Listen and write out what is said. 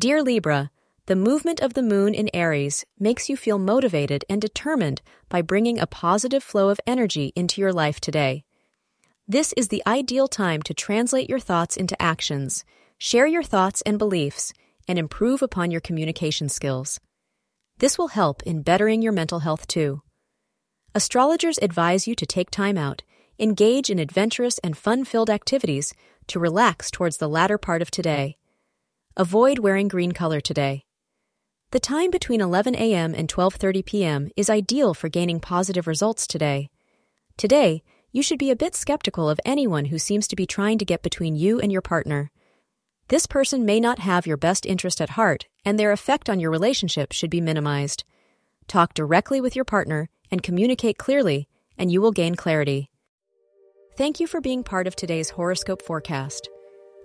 Dear Libra, the movement of the moon in Aries makes you feel motivated and determined by bringing a positive flow of energy into your life today. This is the ideal time to translate your thoughts into actions, share your thoughts and beliefs, and improve upon your communication skills. This will help in bettering your mental health too. Astrologers advise you to take time out, engage in adventurous and fun-filled activities to relax towards the latter part of today. Avoid wearing green color today. The time between 11 a.m. and 12:30 p.m. is ideal for gaining positive results today. Today, you should be a bit skeptical of anyone who seems to be trying to get between you and your partner. This person may not have your best interest at heart, and their effect on your relationship should be minimized. Talk directly with your partner and communicate clearly, and you will gain clarity. Thank you for being part of today's horoscope forecast.